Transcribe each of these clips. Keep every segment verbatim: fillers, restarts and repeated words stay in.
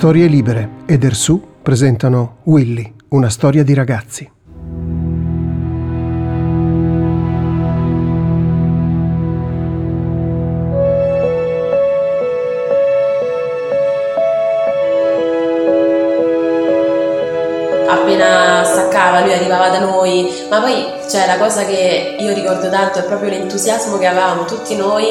Storie libere e Dersu presentano Willy, una storia di ragazzi. Appena staccava lui arrivava da noi, ma poi cioè, la cosa che io ricordo tanto è proprio l'entusiasmo che avevamo tutti noi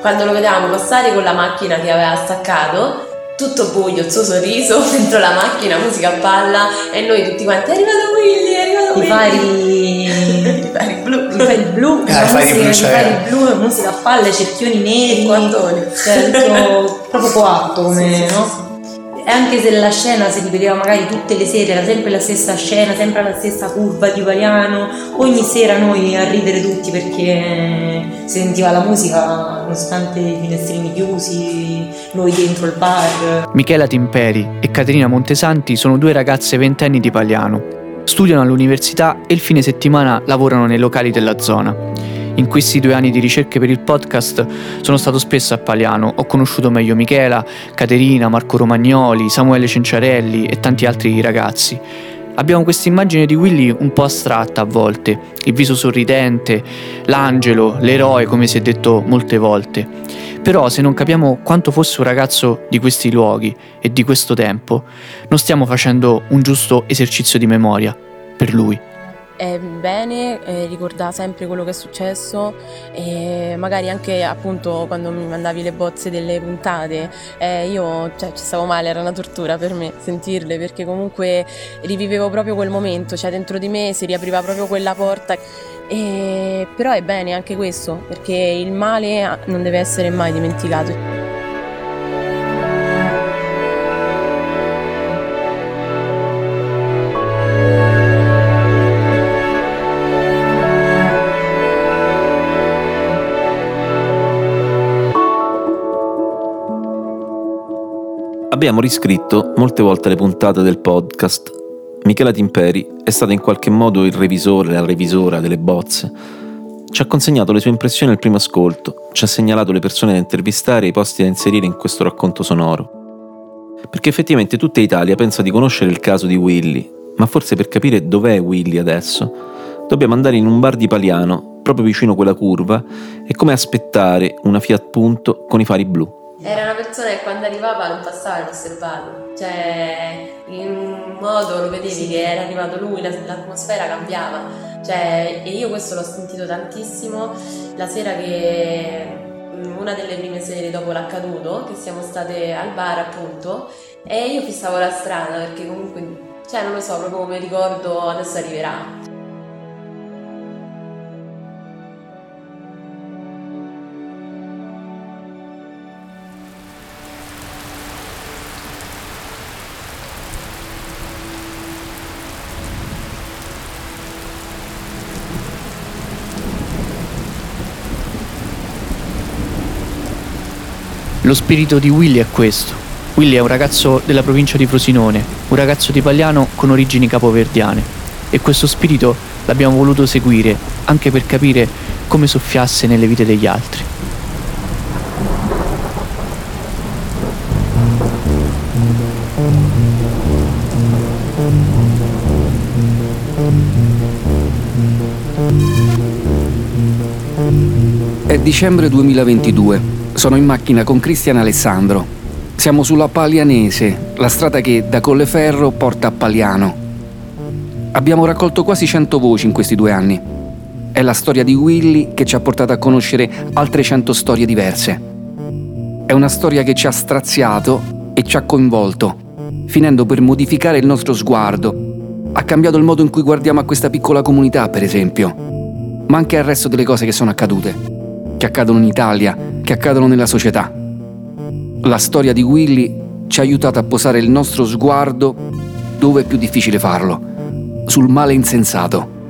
quando lo vedevamo passare con la macchina che aveva staccato, tutto buio, il suo sorriso dentro la macchina, musica a palla e noi tutti quanti è arrivato Willy, è arrivato Willy. I fari blu, i fari blu, i fari blu, musica a palla, cerchioni neri, quattoni, certo, proprio coatto come sì, sì, no? Sì. Anche se la scena si ripeteva magari tutte le sere, era sempre la stessa scena, sempre la stessa curva di Paliano, ogni sera noi a ridere tutti perché si sentiva la musica nonostante i finestrini chiusi, noi dentro il bar. Michela Timperi e Caterina Montesanti sono due ragazze ventenni di Paliano. Studiano all'università e il fine settimana lavorano nei locali della zona. In questi due anni di ricerche per il podcast sono stato spesso a Paliano, ho conosciuto meglio Michela, Caterina, Marco Romagnoli, Samuele Cenciarelli e tanti altri ragazzi. Abbiamo questa immagine di Willy un po' astratta a volte, il viso sorridente, l'angelo, l'eroe come si è detto molte volte. Però se non capiamo quanto fosse un ragazzo di questi luoghi e di questo tempo, non stiamo facendo un giusto esercizio di memoria per lui. È bene eh, ricordare sempre quello che è successo e magari anche appunto quando mi mandavi le bozze delle puntate eh, io cioè, ci stavo male, era una tortura per me sentirle perché comunque rivivevo proprio quel momento, cioè dentro di me si riapriva proprio quella porta e, però è bene anche questo perché il male non deve essere mai dimenticato. Abbiamo riscritto molte volte le puntate del podcast. Michela Timperi è stata in qualche modo il revisore, la revisora delle bozze. Ci ha consegnato le sue impressioni al primo ascolto, ci ha segnalato le persone da intervistare e i posti da inserire in questo racconto sonoro. Perché effettivamente tutta Italia pensa di conoscere il caso di Willy, ma forse per capire dov'è Willy adesso, dobbiamo andare in un bar di Paliano, proprio vicino quella curva, e come aspettare una Fiat Punto con i fari blu. Era una persona che quando arrivava non passava inosservato, cioè in un modo lo vedevi sì, che era arrivato lui, l'atmosfera cambiava, cioè, e io questo l'ho sentito tantissimo la sera che, una delle prime sere dopo l'accaduto, che siamo state al bar appunto, e io fissavo la strada perché comunque, cioè non lo so, proprio come ricordo adesso arriverà. Lo spirito di Willy è questo. Willy è un ragazzo della provincia di Frosinone, un ragazzo di Paliano con origini capoverdiane. E questo spirito l'abbiamo voluto seguire, anche per capire come soffiasse nelle vite degli altri. È dicembre duemilaventidue. Sono in macchina con Cristian Alessandro. Siamo sulla Palianese, la strada che da Colleferro porta a Paliano. Abbiamo raccolto quasi cento voci in questi due anni. È la storia di Willy che ci ha portato a conoscere altre cento storie diverse. È una storia che ci ha straziato e ci ha coinvolto, finendo per modificare il nostro sguardo. Ha cambiato il modo in cui guardiamo a questa piccola comunità, per esempio, ma anche al resto delle cose che sono accadute, che accadono in Italia, che accadono nella società. La storia di Willy ci ha aiutato a posare il nostro sguardo dove è più difficile farlo, sul male insensato.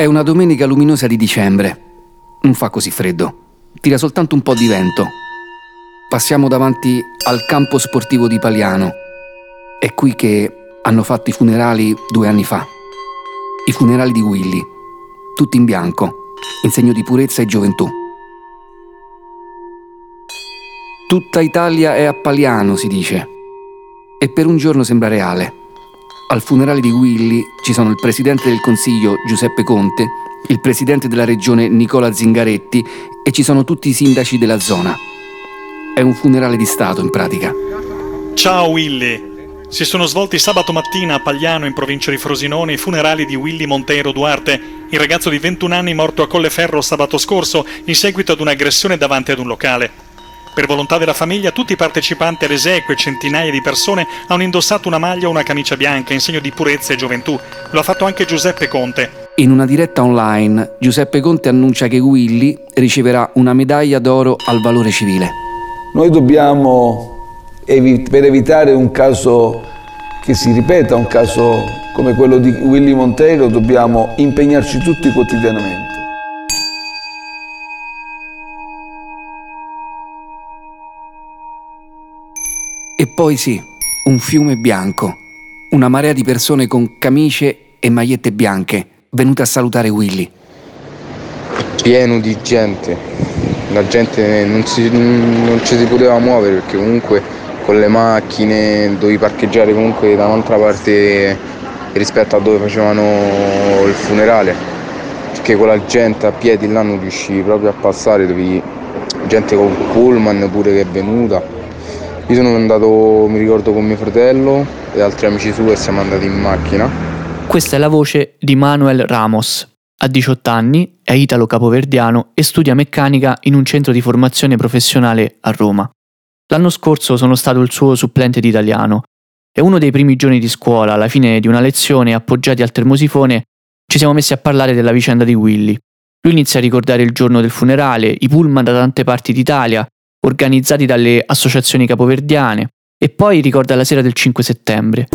È una domenica luminosa di dicembre. Non fa così freddo. Tira soltanto un po' di vento. Passiamo davanti al campo sportivo di Paliano. È qui che hanno fatto i funerali due anni fa. I funerali di Willy. Tutti in bianco, in segno di purezza e gioventù. Tutta Italia è a Paliano, si dice. E per un giorno sembra reale. Al funerale di Willy ci sono il presidente del Consiglio Giuseppe Conte, il presidente della regione Nicola Zingaretti e ci sono tutti i sindaci della zona. È un funerale di Stato in pratica. Ciao Willy! Si sono svolti sabato mattina a Paliano, in provincia di Frosinone, i funerali di Willy Monteiro Duarte, il ragazzo di ventuno anni morto a Colleferro sabato scorso in seguito ad un'aggressione davanti ad un locale. Per volontà della famiglia, tutti i partecipanti all'esequio e centinaia di persone hanno indossato una maglia o una camicia bianca in segno di purezza e gioventù. Lo ha fatto anche Giuseppe Conte. In una diretta online, Giuseppe Conte annuncia che Willy riceverà una medaglia d'oro al valore civile. Noi dobbiamo... per evitare un caso che si ripeta, un caso come quello di Willy Monteiro, dobbiamo impegnarci tutti quotidianamente. E poi sì, un fiume bianco, una marea di persone con camicie e magliette bianche venute a salutare Willy. Pieno di gente, la gente non, si, non ci si poteva muovere perché comunque con le macchine dovevi parcheggiare comunque da un'altra parte rispetto a dove facevano il funerale, perché con la gente a piedi là non riuscivi proprio a passare, dovevi gente con pullman pure che è venuta. Io sono andato, mi ricordo, con mio fratello e altri amici suoi e siamo andati in macchina. Questa è la voce di Manuel Ramos. Ha diciotto anni, è italo capoverdiano e studia meccanica in un centro di formazione professionale a Roma. L'anno scorso sono stato il suo supplente di italiano e uno dei primi giorni di scuola, alla fine di una lezione, appoggiati al termosifone, ci siamo messi a parlare della vicenda di Willy. Lui inizia a ricordare il giorno del funerale, i pullman da tante parti d'Italia, organizzati dalle associazioni capoverdiane, e poi ricorda la sera del cinque settembre.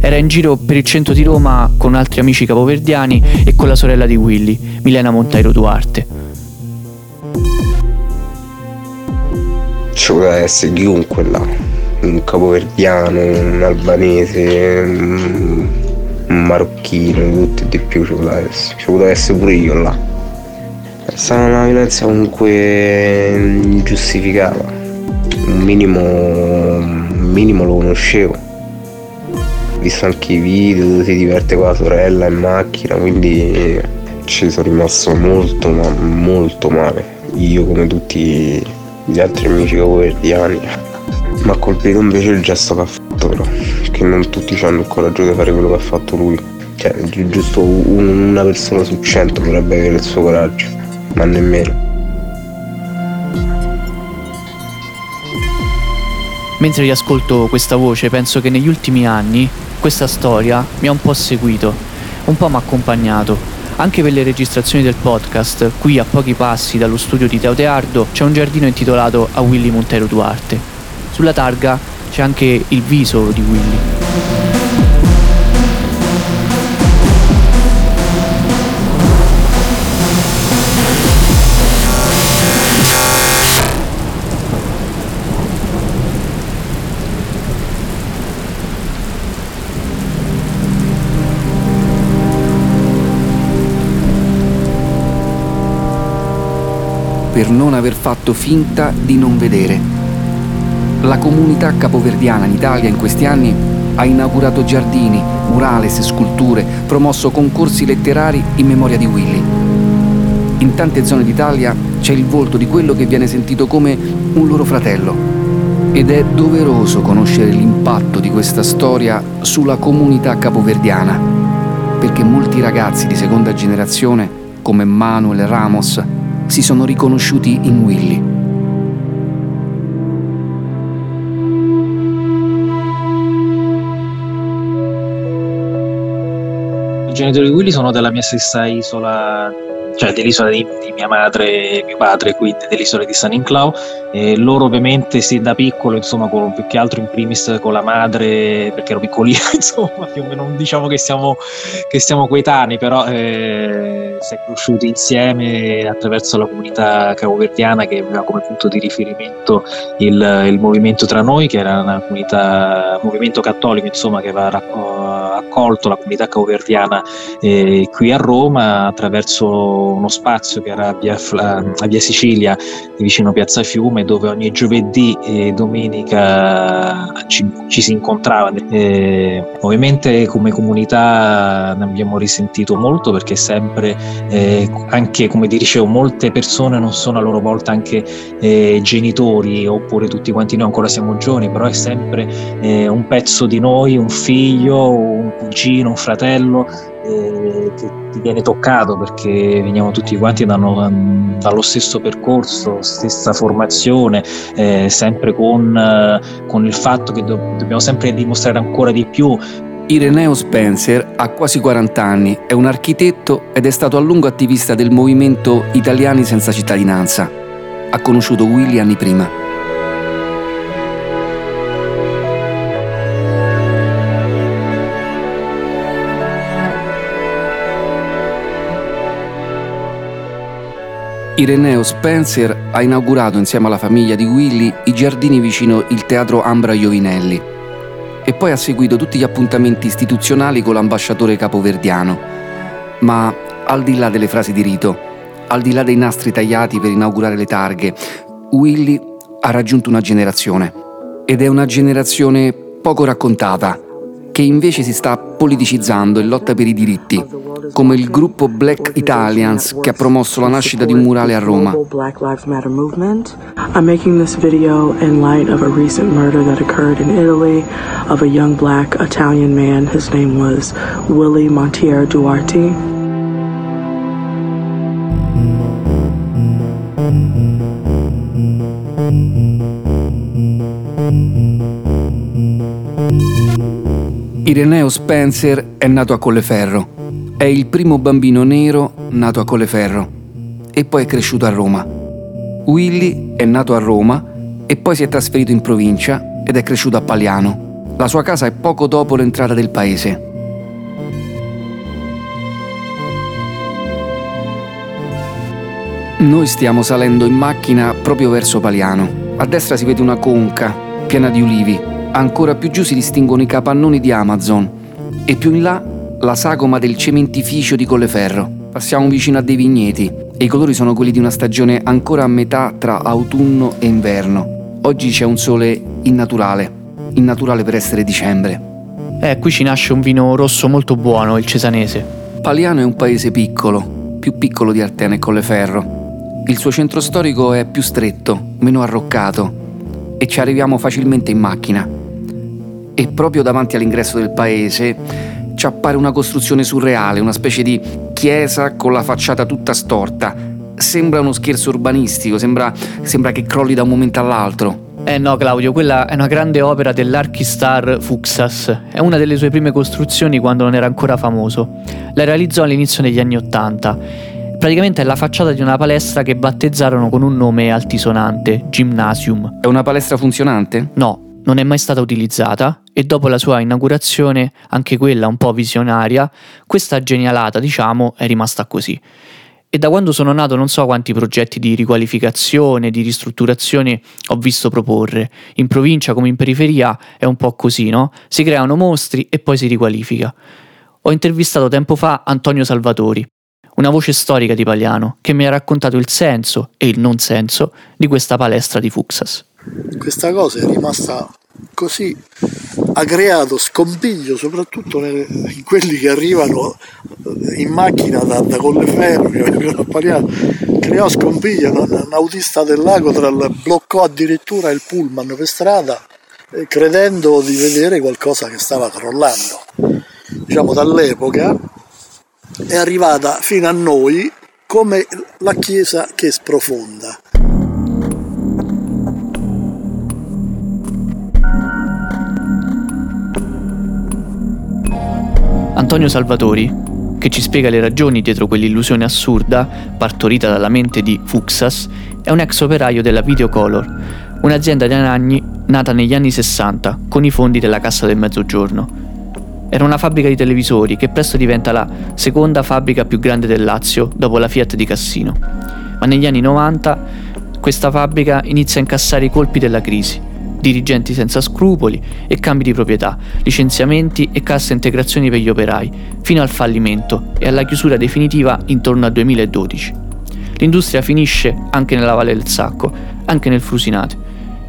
Era in giro per il centro di Roma con altri amici capoverdiani e con la sorella di Willy, Milena Monteiro Duarte. Ci poteva essere chiunque là, un capoverdiano, un albanese, un marocchino, tutto e di più ci poteva essere, ci poteva essere pure io là. È stata una violenza comunque giustificava, un minimo, un minimo lo conoscevo, ho visto anche i video dove si diverte con la sorella in macchina, quindi ci sono rimasto molto ma molto male, io come tutti gli altri amici capoverdiani. Ma colpito invece il gesto che ha fatto, però, perché non tutti hanno il coraggio di fare quello che ha fatto lui, cioè giusto una persona su cento dovrebbe avere il suo coraggio, ma nemmeno. Mentre riascolto questa voce penso che negli ultimi anni questa storia mi ha un po' seguito, un po' mi ha accompagnato. Anche per le registrazioni del podcast, qui a pochi passi dallo studio di Teo Teardo, c'è un giardino intitolato a Willy Monteiro Duarte. Sulla targa c'è anche il viso di Willy. Per non aver fatto finta di non vedere. La comunità capoverdiana in Italia in questi anni ha inaugurato giardini, murales, sculture, promosso concorsi letterari in memoria di Willy. In tante zone d'Italia c'è il volto di quello che viene sentito come un loro fratello. Ed è doveroso conoscere l'impatto di questa storia sulla comunità capoverdiana, perché molti ragazzi di seconda generazione, come Manuel Ramos, si sono riconosciuti in Willy. I genitori di Willy sono della mia stessa isola cioè dell'isola di, di mia madre e mio padre, quindi dell'isola di San Inclao. E loro ovviamente sì, da piccolo, insomma, con, più che altro in primis con la madre, perché ero piccolino, insomma, più o meno non diciamo che siamo, che siamo coetanei, però eh, si è cresciuti insieme attraverso la comunità capoverdiana, che aveva come punto di riferimento il, il movimento Tra Noi, che era una comunità, un movimento cattolico, insomma, che aveva accolto la comunità capoverdiana eh, qui a Roma attraverso uno spazio che era a via, a via Sicilia, vicino a Piazza Fiume, dove ogni giovedì e domenica ci, ci si incontrava. Eh, ovviamente come comunità ne abbiamo risentito molto, perché sempre eh, anche, come dicevo, molte persone non sono a loro volta anche eh, genitori, oppure tutti quanti noi ancora siamo giovani, però è sempre eh, un pezzo di noi, un figlio, un cugino, un fratello eh, che ti viene toccato, perché veniamo tutti quanti da no, dallo stesso percorso, stessa formazione, eh, sempre con, eh, con il fatto che do, dobbiamo sempre dimostrare ancora di più. Ireneo Spencer ha quasi quaranta anni, è un architetto ed è stato a lungo attivista del movimento Italiani Senza Cittadinanza. Ha conosciuto Willy anni prima. Ireneo Spencer ha inaugurato insieme alla famiglia di Willy i giardini vicino il Teatro Ambra Iovinelli e poi ha seguito tutti gli appuntamenti istituzionali con l'ambasciatore capoverdiano. Ma al di là delle frasi di rito, al di là dei nastri tagliati per inaugurare le targhe, Willy ha raggiunto una generazione, ed è una generazione poco raccontata, che invece si sta politicizzando e lotta per i diritti, come il gruppo Black Italians, che ha promosso la nascita di un murale a Roma. I'm making this video in light of a recent murder that occurred in Italy of a young black Italian man. His name was Willy Monteiro Duarte. Ireneo Spencer è nato a Colleferro. È il primo bambino nero nato a Colleferro e poi è cresciuto a Roma. Willy è nato a Roma e poi si è trasferito in provincia ed è cresciuto a Paliano. La sua casa è poco dopo l'entrata del paese. Noi stiamo salendo in macchina proprio verso Paliano. A destra si vede una conca piena di ulivi. Ancora più giù si distinguono i capannoni di Amazon e più in là la sagoma del cementificio di Colleferro. Passiamo vicino a dei vigneti e i colori sono quelli di una stagione ancora a metà tra autunno e inverno. Oggi c'è un sole innaturale, innaturale per essere dicembre. Eh, qui ci nasce un vino rosso molto buono, il cesanese. Paliano è un paese piccolo, più piccolo di Artena e Colleferro. Il suo centro storico è più stretto, meno arroccato e ci arriviamo facilmente in macchina. E proprio davanti all'ingresso del paese ci appare una costruzione surreale, una specie di chiesa con la facciata tutta storta. Sembra uno scherzo urbanistico, sembra, sembra che crolli da un momento all'altro. Eh no, Claudio, quella è una grande opera dell'archistar Fuxas. È una delle sue prime costruzioni quando non era ancora famoso. La realizzò all'inizio degli anni Ottanta. Praticamente è la facciata di una palestra che battezzarono con un nome altisonante, Gymnasium. È una palestra funzionante? No. Non è mai stata utilizzata e dopo la sua inaugurazione, anche quella un po' visionaria, questa genialata, diciamo, è rimasta così. E da quando sono nato non so quanti progetti di riqualificazione, di ristrutturazione ho visto proporre. In provincia come in periferia è un po' così, no? Si creano mostri e poi si riqualifica. Ho intervistato tempo fa Antonio Salvatori, una voce storica di Paliano, che mi ha raccontato il senso e il non senso di questa palestra di Fuxas. Questa cosa è rimasta così, ha creato scompiglio soprattutto nelle, in quelli che arrivano in macchina da, da Colleferro, che vengono a Paliano. Creò scompiglio, un autista del lago tra, bloccò addirittura il pullman per strada eh, credendo di vedere qualcosa che stava crollando. Diciamo dall'epoca è arrivata fino a noi come la chiesa che sprofonda. Antonio Salvatori che ci spiega le ragioni dietro quell'illusione assurda, partorita dalla mente di Fuxas, è un ex operaio della Videocolor, un'azienda di Anagni nata negli anni sessanta con i fondi della Cassa del Mezzogiorno. Era una fabbrica di televisori che presto diventa la seconda fabbrica più grande del Lazio dopo la Fiat di Cassino. Ma negli anni novanta questa fabbrica inizia a incassare i colpi della crisi, dirigenti senza scrupoli e cambi di proprietà, licenziamenti e cassa integrazioni per gli operai, fino al fallimento e alla chiusura definitiva intorno al duemiladodici. L'industria finisce anche nella Valle del Sacco, anche nel Frusinate.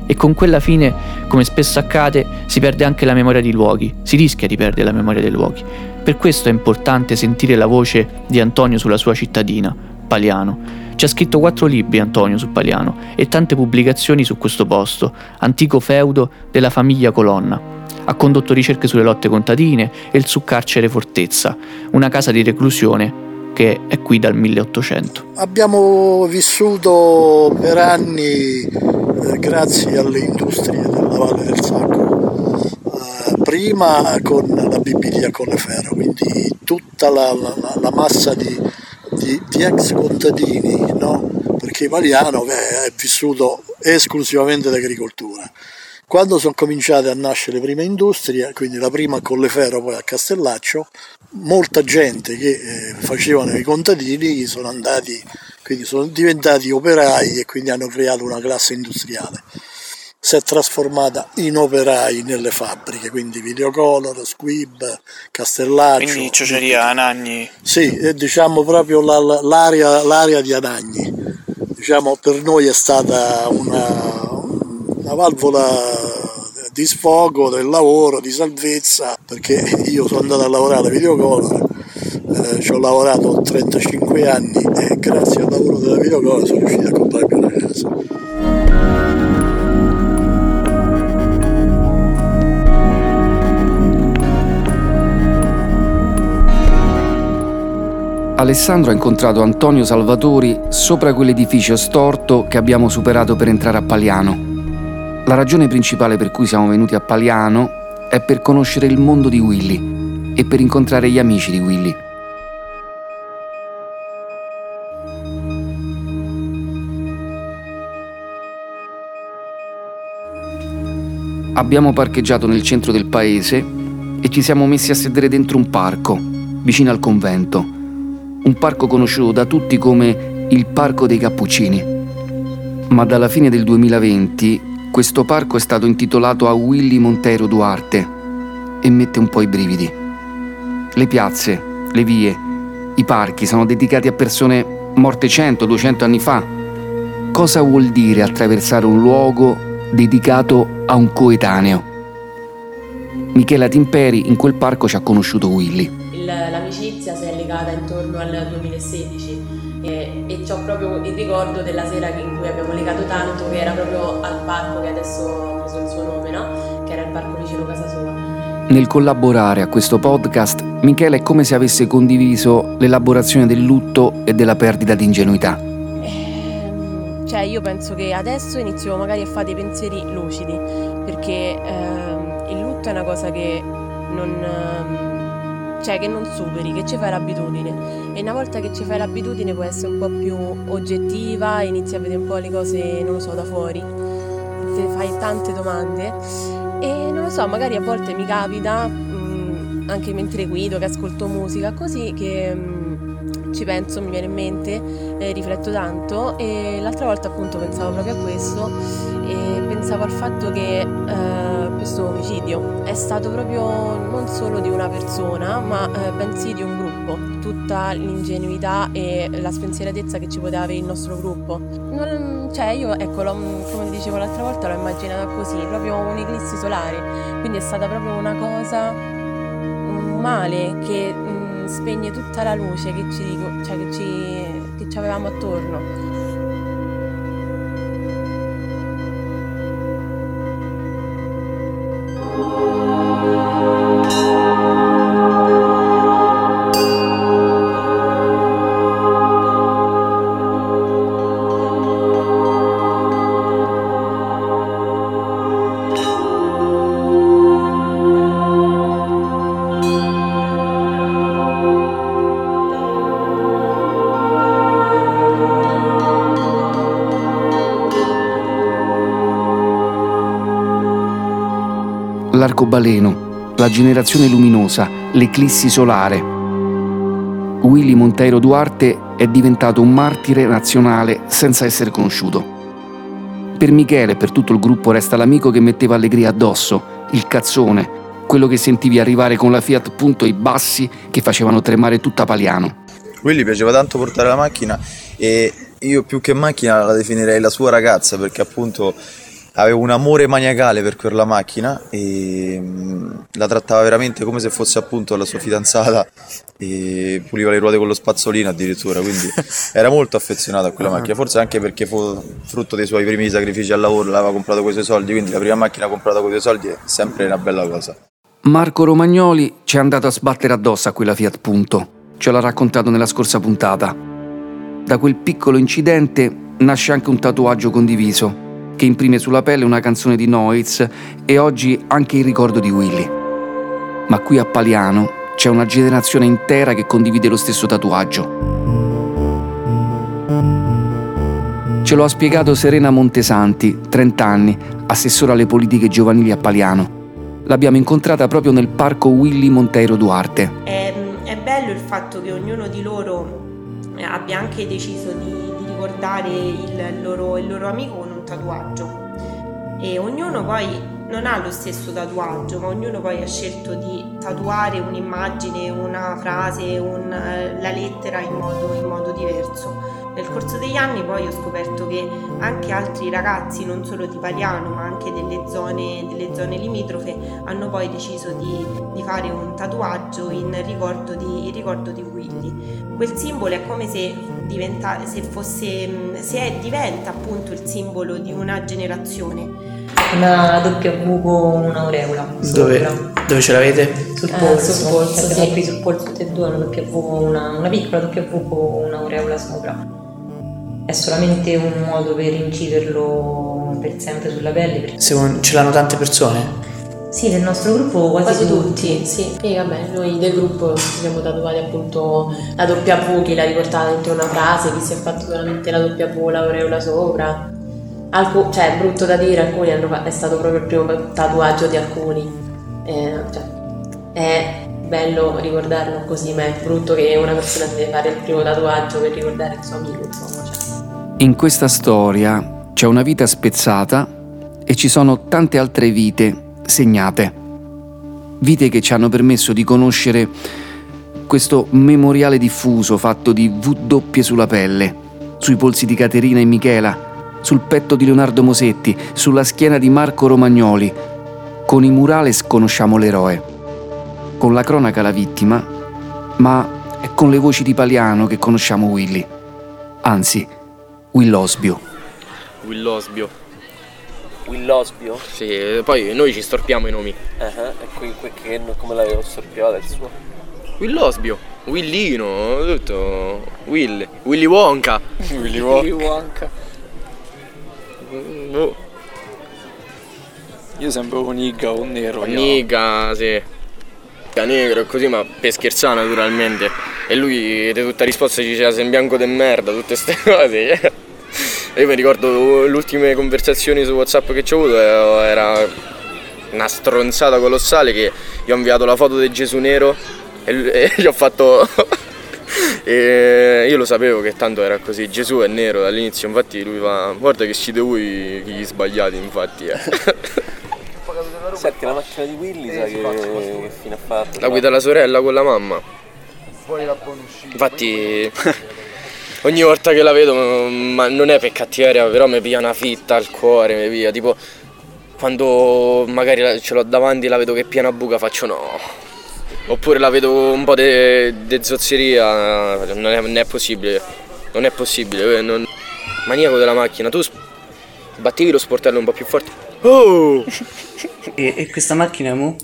E con quella fine, come spesso accade, si perde anche la memoria dei luoghi, si rischia di perdere la memoria dei luoghi. Per questo è importante sentire la voce di Antonio sulla sua cittadina, Paliano. Ci ha scritto quattro libri Antonio su Paliano e tante pubblicazioni su questo posto, antico feudo della famiglia Colonna. Ha condotto ricerche sulle lotte contadine e il su carcere Fortezza, una casa di reclusione che è qui dal milleottocento. Abbiamo vissuto per anni grazie alle industrie della Valle del Sacco, eh, prima con la bibiglia Colleferro, quindi tutta la, la, la massa di, di, di ex contadini, no? Perché Paliano è vissuto esclusivamente d'agricoltura. Quando sono cominciate a nascere le prime industrie, quindi la prima a Colleferro, poi a Castellaccio, molta gente che eh, facevano i contadini sono andati, quindi sono diventati operai e quindi hanno creato una classe industriale. Si è trasformata in operai nelle fabbriche, quindi Videocolor, Squib, Castellaccio. Quindi Cioceria, Anagni. Sì, è, diciamo proprio la, l'area, l'area di Anagni. Diciamo per noi è stata una, una valvola di sfogo, del lavoro, di salvezza, perché io sono andato a lavorare a Videocolor. Eh, ci ho lavorato trentacinque anni e grazie al lavoro della Videocolor sono riuscito a comprarmi una casa. Alessandro ha incontrato Antonio Salvatori sopra quell'edificio storto che abbiamo superato per entrare a Paliano. La ragione principale per cui siamo venuti a Paliano è per conoscere il mondo di Willy e per incontrare gli amici di Willy. Abbiamo parcheggiato nel centro del paese e ci siamo messi a sedere dentro un parco, vicino al convento. Un parco conosciuto da tutti come il Parco dei Cappuccini. Ma dalla fine del duemilaventi questo parco è stato intitolato a Willy Monteiro Duarte e mette un po' i brividi. Le piazze, le vie, i parchi sono dedicati a persone morte cento duecento anni fa. Cosa vuol dire attraversare un luogo dedicato a un coetaneo? Michela Timperi in quel parco ci ha conosciuto Willy. Il, l'amicizia si è legata intorno al duemilasedici. E, e c'ho proprio il ricordo della sera che, in cui abbiamo legato tanto, che era proprio al parco che adesso ha preso il suo nome, no? Che era il parco vicino casa sua. Nel collaborare a questo podcast, Michela è come se avesse condiviso l'elaborazione del lutto e della perdita di ingenuità. Eh, cioè io penso che adesso inizio magari a fare dei pensieri lucidi, perché ehm, il lutto è una cosa che non... Ehm, cioè che non superi, che ci fai l'abitudine, e una volta che ci fai l'abitudine può essere un po' più oggettiva e inizi a vedere un po' le cose, non lo so, da fuori, ti fai tante domande e non lo so, magari a volte mi capita mh, anche mentre guido, che ascolto musica, così che mh, ci penso, mi viene in mente, eh, rifletto tanto, e l'altra volta appunto pensavo proprio a questo e pensavo al fatto che eh, questo omicidio è stato proprio non solo di una persona, ma eh, bensì di un gruppo. Tutta l'ingenuità e la spensieratezza che ci poteva avere il nostro gruppo. Non, cioè io, ecco, come dicevo l'altra volta, l'ho immaginata così, proprio un'eclissi solare. Quindi è stata proprio una cosa, un male che mh, spegne tutta la luce che ci, cioè, che ci, che ci avevamo attorno. l'arcobaleno, la generazione luminosa, l'eclissi solare. Willy Monteiro Duarte è diventato un martire nazionale senza essere conosciuto. Per Michele e per tutto il gruppo resta l'amico che metteva allegria addosso, il cazzone, quello che sentivi arrivare con la Fiat Punto, i bassi che facevano tremare tutta Paliano. Willy piaceva tanto portare la macchina e io più che macchina la definirei la sua ragazza, perché appunto avevo un amore maniacale per quella macchina e la trattava veramente come se fosse appunto la sua fidanzata e puliva le ruote con lo spazzolino addirittura, quindi era molto affezionato a quella macchina, forse anche perché fu frutto dei suoi primi sacrifici al lavoro, l'aveva comprato con i suoi soldi, quindi la prima macchina comprata con i suoi soldi è sempre una bella cosa. Marco Romagnoli ci è andato a sbattere addosso a quella Fiat Punto, ce l'ha raccontato nella scorsa puntata. Da quel piccolo incidente nasce anche un tatuaggio condiviso che imprime sulla pelle una canzone di Noiz e oggi anche il ricordo di Willy. Ma qui a Paliano c'è una generazione intera che condivide lo stesso tatuaggio. Ce lo ha spiegato Serena Montesanti, trenta anni, assessora alle politiche giovanili a Paliano. L'abbiamo incontrata proprio nel parco Willy Monteiro Duarte. È, è bello il fatto che ognuno di loro abbia anche deciso di ricordare il loro, il loro amico con un tatuaggio, e ognuno poi non ha lo stesso tatuaggio, ma ognuno poi ha scelto di tatuare un'immagine, una frase, un, la lettera in modo, in modo diverso. Nel corso degli anni poi ho scoperto che anche altri ragazzi, non solo di Paliano ma anche delle zone, delle zone limitrofe, hanno poi deciso di, di fare un tatuaggio in ricordo di, in ricordo di Willy. Quel simbolo è come se diventa, se fosse, se è, diventa appunto il simbolo di una generazione. Una W con una aureola. Dove, dove ce l'avete? Sul polso, eh, sul polso abbiamo sì. Qui sul polso tutte e due una W con una, una piccola W con un'aureola sopra. È solamente un modo per inciderlo per sempre sulla pelle. Se ce l'hanno tante persone? Sì, del nostro gruppo quasi, quasi tutti. tutti. Sì, e vabbè, noi del gruppo ci siamo tatuati appunto la W che l'ha riportata dentro una frase, che si è fatto solamente la W, l'aureola sopra. Alcun, cioè, è brutto da dire, alcuni hanno, è stato proprio il primo tatuaggio di alcuni. Eh, cioè, è bello ricordarlo così, ma è brutto che una persona deve fare il primo tatuaggio per ricordare il suo amico, insomma. Cioè. In questa storia c'è una vita spezzata e ci sono tante altre vite segnate. Vite che ci hanno permesso di conoscere questo memoriale diffuso fatto di W sulla pelle, sui polsi di Caterina e Michela, sul petto di Leonardo Mosetti, sulla schiena di Marco Romagnoli. Con i murales conosciamo l'eroe, con la cronaca la vittima, ma è con le voci di Paliano che conosciamo Willy. Anzi, Willosbio. Willosbio. Willosbio? Sì, poi noi ci storpiamo i nomi. Uh-huh. E qui, qui che, come l'avevo storpiato il suo? Willosbio, Willino, tutto. Will, Willy Wonka. Willy Wonka. Willy Wonka. Oh. Io sembro un nigga o un nero. Un nigga, sì. Da negro così, ma per scherzare naturalmente. E lui di tutta risposta ci diceva sei in bianco de merda, tutte ste cose. Io mi ricordo le ultime conversazioni su WhatsApp che ci ho avuto, era una stronzata colossale che gli ho inviato la foto di Gesù nero e gli ho fatto... E io lo sapevo che tanto era così, Gesù è nero dall'inizio, infatti lui fa guarda che scide voi che gli sbagliati, infatti eh. Senti, la macchina di Willy eh, sa che, che fine ha fatto. La guida la sorella con la mamma. Infatti ogni volta che la vedo, ma non è per cattiveria, però mi piglia una fitta al cuore, mi piglia tipo quando magari ce l'ho davanti, la vedo che piena buca, faccio no. Oppure la vedo un po' di zozzeria, non è, non è possibile, non è possibile, non... maniaco della macchina, tu sp- battevi lo sportello un po' più forte. Oh! E, e questa macchina mo?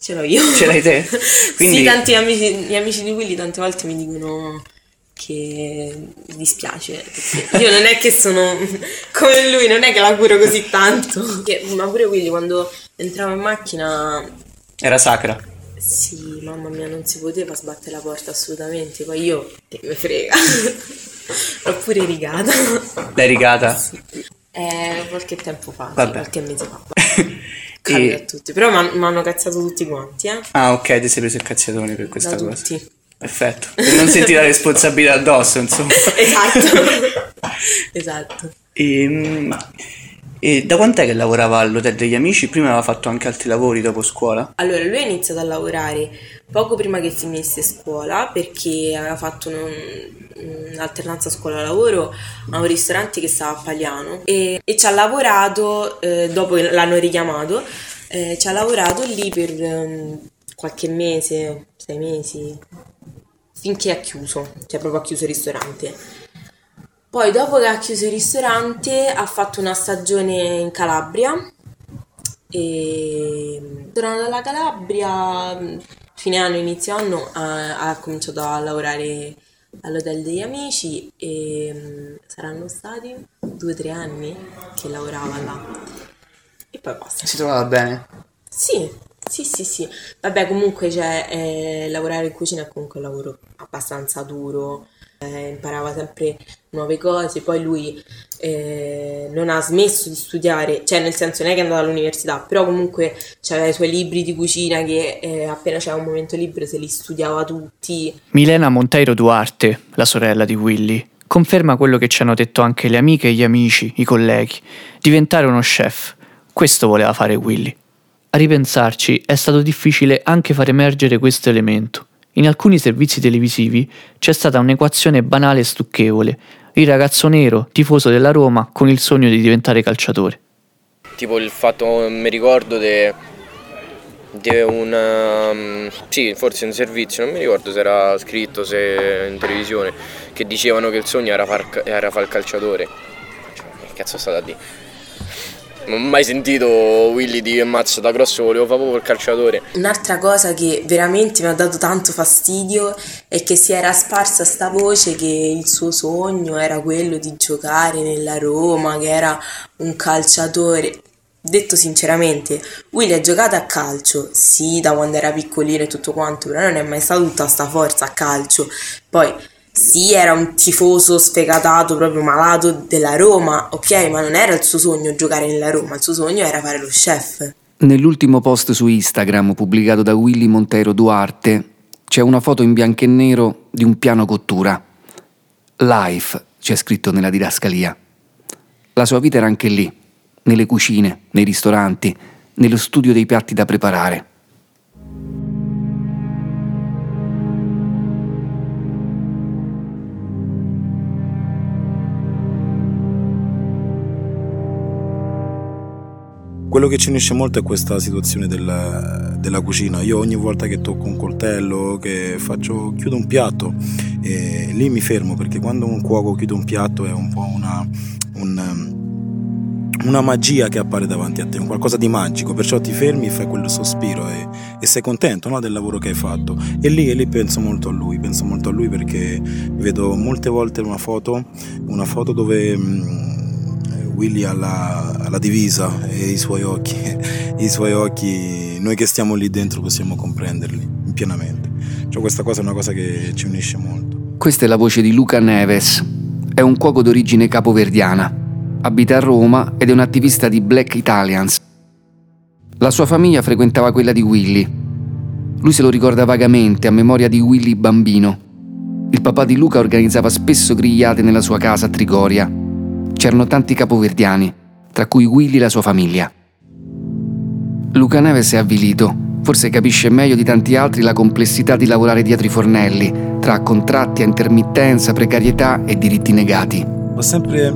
Ce l'ho io. Ce l'hai te? Quindi... Sì, tanti amici, gli amici di Willy tante volte mi dicono che mi dispiace, perché io non è che sono come lui, non è che la curo così tanto. Ma pure Willy quando entrava in macchina... Era sacra. Sì, mamma mia, non si poteva sbattere la porta assolutamente, poi io, che me frega, l'ho pure rigata. L'hai rigata? Sì, eh, qualche tempo fa, sì, qualche mese fa. Capita e... a tutti, però mi hanno cazzato tutti quanti, eh? Ah, ok, ti sei preso il cazziatone per questa da cosa. Tutti. Perfetto, per non sentire la responsabilità addosso, insomma. Esatto. Esatto. E, e da quant'è che lavorava all'Hotel degli Amici? Prima aveva fatto anche altri lavori dopo scuola? Allora, lui ha iniziato a lavorare poco prima che si finisse a scuola, perché aveva fatto un, un'alternanza scuola-lavoro a un ristorante che stava a Paliano, e, e ci ha lavorato, eh, dopo che l'hanno richiamato, eh, ci ha lavorato lì per um, qualche mese, sei mesi, finché ha chiuso, cioè proprio ha chiuso il ristorante. Poi dopo che ha chiuso il ristorante ha fatto una stagione in Calabria e tornando dalla Calabria, fine anno, inizio anno, ha, ha cominciato a lavorare all'Hotel degli Amici e saranno stati due o tre anni che lavorava là e poi basta. Si trovava bene? Sì, sì, sì, sì. Vabbè, comunque cioè, eh, lavorare in cucina è comunque un lavoro abbastanza duro. Eh, imparava sempre nuove cose, poi lui eh, non ha smesso di studiare, cioè nel senso non è che è andato all'università, però comunque c'aveva i suoi libri di cucina che eh, appena c'era un momento libero se li studiava tutti. Milena Monteiro Duarte, la sorella di Willy, conferma quello che ci hanno detto anche le amiche e gli amici, i colleghi: diventare uno chef, questo voleva fare Willy. A ripensarci è stato difficile anche far emergere questo elemento. In alcuni servizi televisivi c'è stata un'equazione banale e stucchevole: il ragazzo nero, tifoso della Roma, con il sogno di diventare calciatore. Tipo il fatto, mi ricordo, di un... sì, forse un servizio, non mi ricordo se era scritto, se in televisione, che dicevano che il sogno era far, era far calciatore. Cioè, che cazzo è stata lì? Non ho mai sentito Willy di mazzo da grosso, volevo fare proprio il calciatore. Un'altra cosa che veramente mi ha dato tanto fastidio è che si era sparsa sta voce che il suo sogno era quello di giocare nella Roma, che era un calciatore. Detto sinceramente, Willy ha giocato a calcio, sì, da quando era piccolino e tutto quanto, però non è mai stata tutta sta forza a calcio. Poi... sì, era un tifoso sfegatato, proprio malato della Roma, ok, ma non era il suo sogno giocare nella Roma, il suo sogno era fare lo chef. Nell'ultimo post su Instagram pubblicato da Willy Monteiro Duarte c'è una foto in bianco e nero di un piano cottura. Life c'è scritto nella didascalia. La sua vita era anche lì, nelle cucine, nei ristoranti, nello studio dei piatti da preparare. Quello che ci unisce molto è questa situazione del, della cucina. Io ogni volta che tocco un coltello, che faccio, chiudo un piatto, e lì mi fermo, perché quando un cuoco chiude un piatto è un po' una, un, una magia che appare davanti a te, un qualcosa di magico, perciò ti fermi, fai quel sospiro e, e sei contento, no, del lavoro che hai fatto. E lì, e lì penso molto a lui, penso molto a lui perché vedo molte volte una foto, una foto dove... Mh, Willy ha la, la divisa e i suoi occhi, i suoi occhi, noi che stiamo lì dentro possiamo comprenderli pienamente. Cioè questa cosa è una cosa che ci unisce molto. Questa è la voce di Luca Neves, è un cuoco d'origine capoverdiana, abita a Roma ed è un attivista di Black Italians. La sua famiglia frequentava quella di Willy. Lui se lo ricorda vagamente, a memoria di Willy bambino. Il papà di Luca organizzava spesso grigliate nella sua casa a Trigoria. C'erano tanti capoverdiani, tra cui Willy e la sua famiglia. Luca Neves è avvilito, forse capisce meglio di tanti altri la complessità di lavorare dietro i fornelli, tra contratti a intermittenza, precarietà e diritti negati. Ho sempre,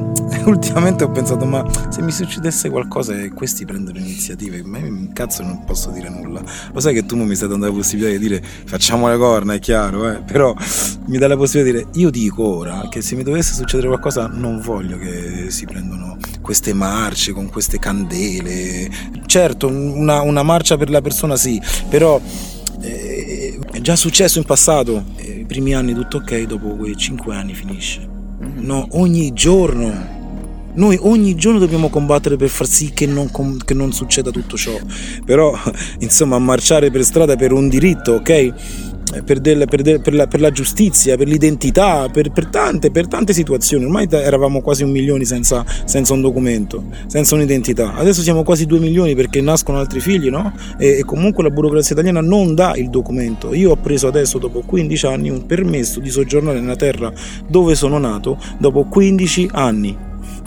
ultimamente ho pensato, ma se mi succedesse qualcosa e questi prendono iniziative, ma io cazzo non posso dire nulla. Lo sai che tu mi stai dando la possibilità di dire facciamo le corna, è chiaro, eh? Però mi dai la possibilità di dire, io dico ora che se mi dovesse succedere qualcosa non voglio che si prendano queste marce con queste candele. Certo, una, una marcia per la persona sì, però... Eh, è già successo in passato, i primi anni tutto ok, dopo quei cinque anni finisce. No, ogni giorno noi ogni giorno dobbiamo combattere per far sì che non, che non succeda tutto ciò. Però insomma, marciare per strada per un diritto, ok? per, del, per, del, per, la, per la giustizia, per l'identità, per, per, tante, per tante situazioni. Ormai eravamo quasi un milione senza, senza un documento, senza un'identità. Adesso siamo quasi due milioni perché nascono altri figli, no? E, e comunque la burocrazia italiana non dà il documento. Io ho preso adesso, dopo quindici anni, un permesso di soggiornare nella terra dove sono nato, dopo quindici anni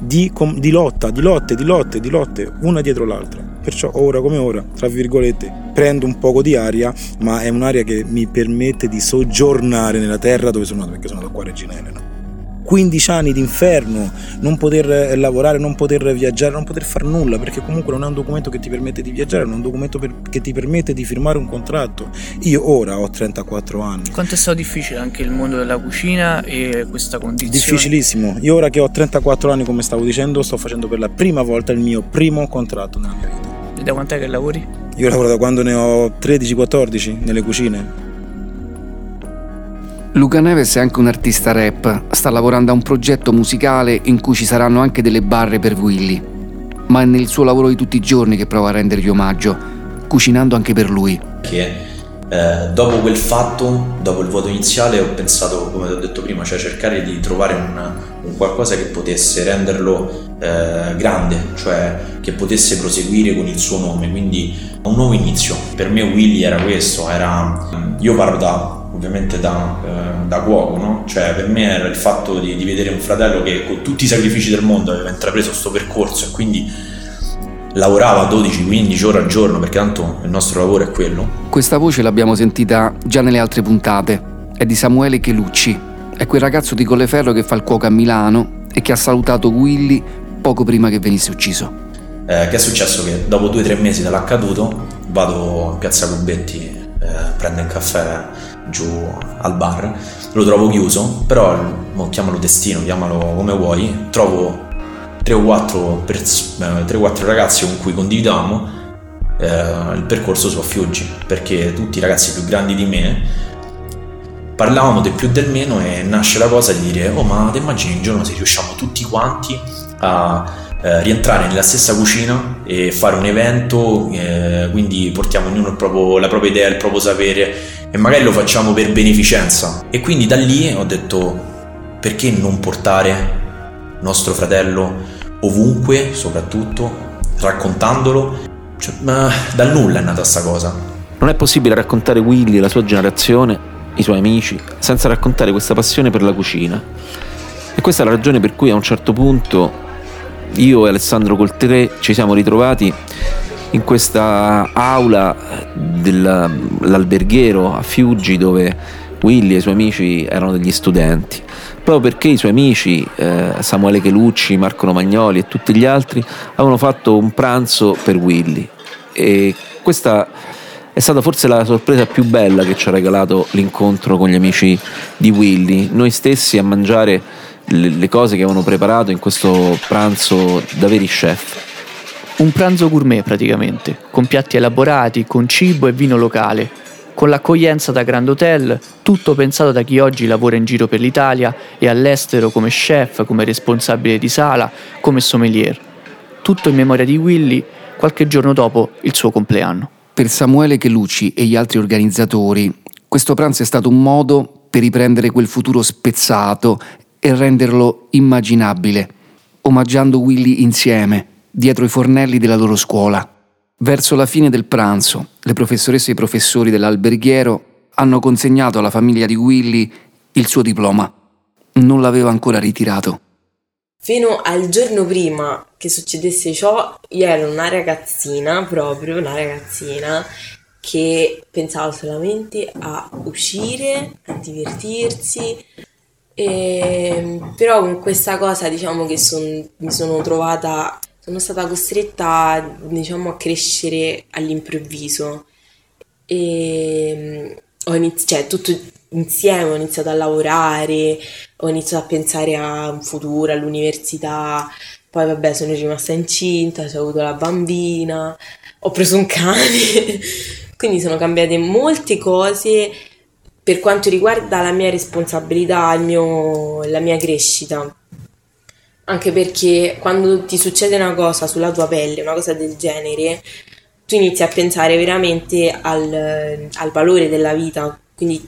di, di lotta, di lotte, di lotte, di lotte, una dietro l'altra. Perciò ora come ora, tra virgolette, prendo un poco di aria, ma è un'aria che mi permette di soggiornare nella terra dove sono nato, perché sono nato qua a Reggina Elena. quindici anni d'inferno, non poter lavorare, non poter viaggiare, non poter far nulla, perché comunque non è un documento che ti permette di viaggiare, non è un documento per, che ti permette di firmare un contratto. Io ora ho trentaquattro anni. Quanto è stato difficile anche il mondo della cucina e questa condizione? Difficilissimo. Io ora che ho trentaquattro anni, come stavo dicendo, sto facendo per la prima volta il mio primo contratto nella mia vita. E da quant'è che lavori? Io lavoro da quando ne ho tredici quattordici nelle cucine. Luca Neves è anche un artista rap, sta lavorando a un progetto musicale in cui ci saranno anche delle barre per Willy, ma è nel suo lavoro di tutti i giorni che prova a rendergli omaggio, cucinando anche per lui. Che eh, dopo quel fatto, dopo il vuoto iniziale, ho pensato, come ti ho detto prima, cioè cercare di trovare un, un qualcosa che potesse renderlo eh, grande, cioè che potesse proseguire con il suo nome, quindi un nuovo inizio. Per me Willy era questo, era, io parlo da... ovviamente da, eh, da cuoco, no? Cioè per me era il fatto di, di vedere un fratello che con tutti i sacrifici del mondo aveva intrapreso questo percorso e quindi lavorava dodici quindici ore al giorno, perché tanto il nostro lavoro è quello. Questa voce l'abbiamo sentita già nelle altre puntate, è di Samuele Chelucci, è quel ragazzo di Colleferro che fa il cuoco a Milano e che ha salutato Willy poco prima che venisse ucciso. Eh, che è successo? Che dopo due o tre mesi dall'accaduto vado a Piazza Cubetti, eh, prendo un caffè giù al bar, lo trovo chiuso, però chiamalo destino, chiamalo come vuoi, trovo tre o quattro ragazzi con cui condividiamo eh, il percorso su a Fiuggi, perché tutti i ragazzi più grandi di me parlavamo del più del meno e nasce la cosa di dire: oh, ma ti immagini un giorno se riusciamo tutti quanti a eh, rientrare nella stessa cucina e fare un evento, eh, quindi portiamo ognuno il proprio, la propria idea, il proprio sapere, e magari lo facciamo per beneficenza. E quindi da lì ho detto: perché non portare nostro fratello ovunque, soprattutto raccontandolo? Cioè, ma da nulla è nata sta cosa. Non è possibile raccontare Willy e la sua generazione, i suoi amici, senza raccontare questa passione per la cucina. E questa è la ragione per cui a un certo punto io e Alessandro Coltrè ci siamo ritrovati in questa aula dell'alberghiero a Fiuggi, dove Willy e i suoi amici erano degli studenti, proprio perché i suoi amici eh, Samuele Chelucci, Marco Romagnoli e tutti gli altri avevano fatto un pranzo per Willy, e questa è stata forse la sorpresa più bella che ci ha regalato l'incontro con gli amici di Willy. Noi stessi a mangiare le cose che avevano preparato in questo pranzo da veri chef. Un pranzo gourmet praticamente, con piatti elaborati, con cibo e vino locale, con l'accoglienza da Grand Hotel, tutto pensato da chi oggi lavora in giro per l'Italia e all'estero come chef, come responsabile di sala, come sommelier. Tutto in memoria di Willy, qualche giorno dopo il suo compleanno. Per Samuele Chelucci e gli altri organizzatori, questo pranzo è stato un modo per riprendere quel futuro spezzato e renderlo immaginabile, omaggiando Willy insieme, dietro i fornelli della loro scuola. Verso la fine del pranzo, le professoresse e i professori dell'alberghiero hanno consegnato alla famiglia di Willy il suo diploma. Non l'aveva ancora ritirato. Fino al giorno prima che succedesse ciò, io ero una ragazzina, proprio una ragazzina, che pensava solamente a uscire, a divertirsi. E, però con questa cosa, diciamo che son, mi sono trovata, sono stata costretta, diciamo, a crescere all'improvviso, e ho inizi- cioè tutto insieme ho iniziato a lavorare, ho iniziato a pensare a un futuro, all'università, poi vabbè sono rimasta incinta, ho avuto la bambina, ho preso un cane, quindi sono cambiate molte cose per quanto riguarda la mia responsabilità, il mio, la mia crescita. Anche perché quando ti succede una cosa sulla tua pelle, una cosa del genere, tu inizi a pensare veramente al, al valore della vita, Quindi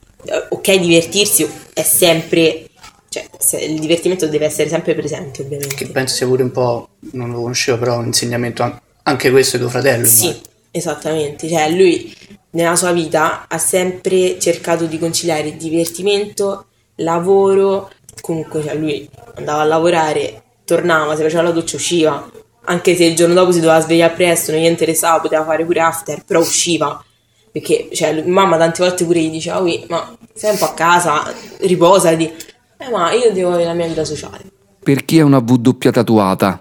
ok, divertirsi è sempre, cioè se, il divertimento deve essere sempre presente, ovviamente. Che penso sia pure un po', non lo conoscevo, però un insegnamento anche questo è tuo fratello. Sì, ormai. Esattamente, cioè lui nella sua vita ha sempre cercato di conciliare divertimento, lavoro. Comunque, cioè, lui andava a lavorare, tornava, si faceva la doccia, usciva, anche se il giorno dopo si doveva svegliare presto, non gli interessava, poteva fare pure after, però usciva. Perché, cioè, mamma tante volte pure gli diceva: "Ui, ma stai un po' a casa, riposati". Eh, ma io devo avere la mia vita sociale. Per chi è una vu doppia tatuata,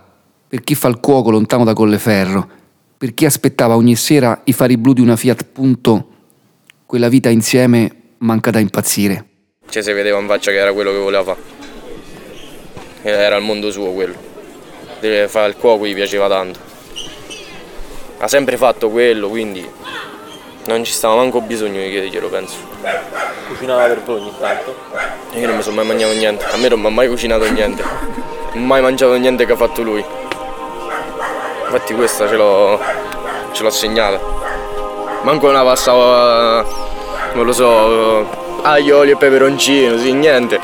per chi fa il cuoco lontano da Colleferro, per chi aspettava ogni sera i fari blu di una Fiat Punto, quella vita insieme manca da impazzire. Cioè, si vedeva in faccia che era quello che voleva fare, era il mondo suo quello, deve fare il cuoco, gli piaceva tanto, ha sempre fatto quello, quindi non ci stava manco bisogno di chiederglielo, penso. Cucinava per voi ogni tanto? Io non mi sono mai mangiato niente, a me non mi ha mai cucinato niente, non ho mai mangiato niente che ha fatto lui, infatti questa ce l'ho, ce l'ho segnata, manco una pasta, non lo so, aglio, olio e peperoncino, sì, niente.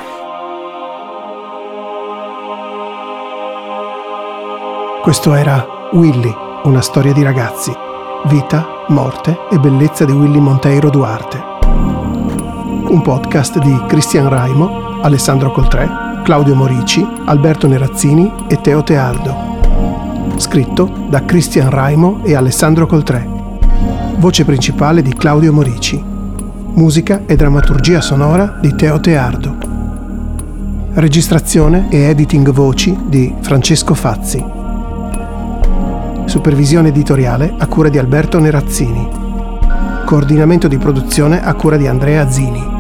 Questo era Willy, una storia di ragazzi. Vita, morte e bellezza di Willy Monteiro Duarte. Un podcast di Cristian Raimo, Alessandro Coltrè, Claudio Morici, Alberto Nerazzini e Teo Teardo. Scritto da Cristian Raimo e Alessandro Coltrè. Voce principale di Claudio Morici. Musica e drammaturgia sonora di Teo Teardo. Registrazione e editing voci di Francesco Fazzi. Supervisione editoriale a cura di Alberto Nerazzini. Coordinamento di produzione a cura di Andrea Zini.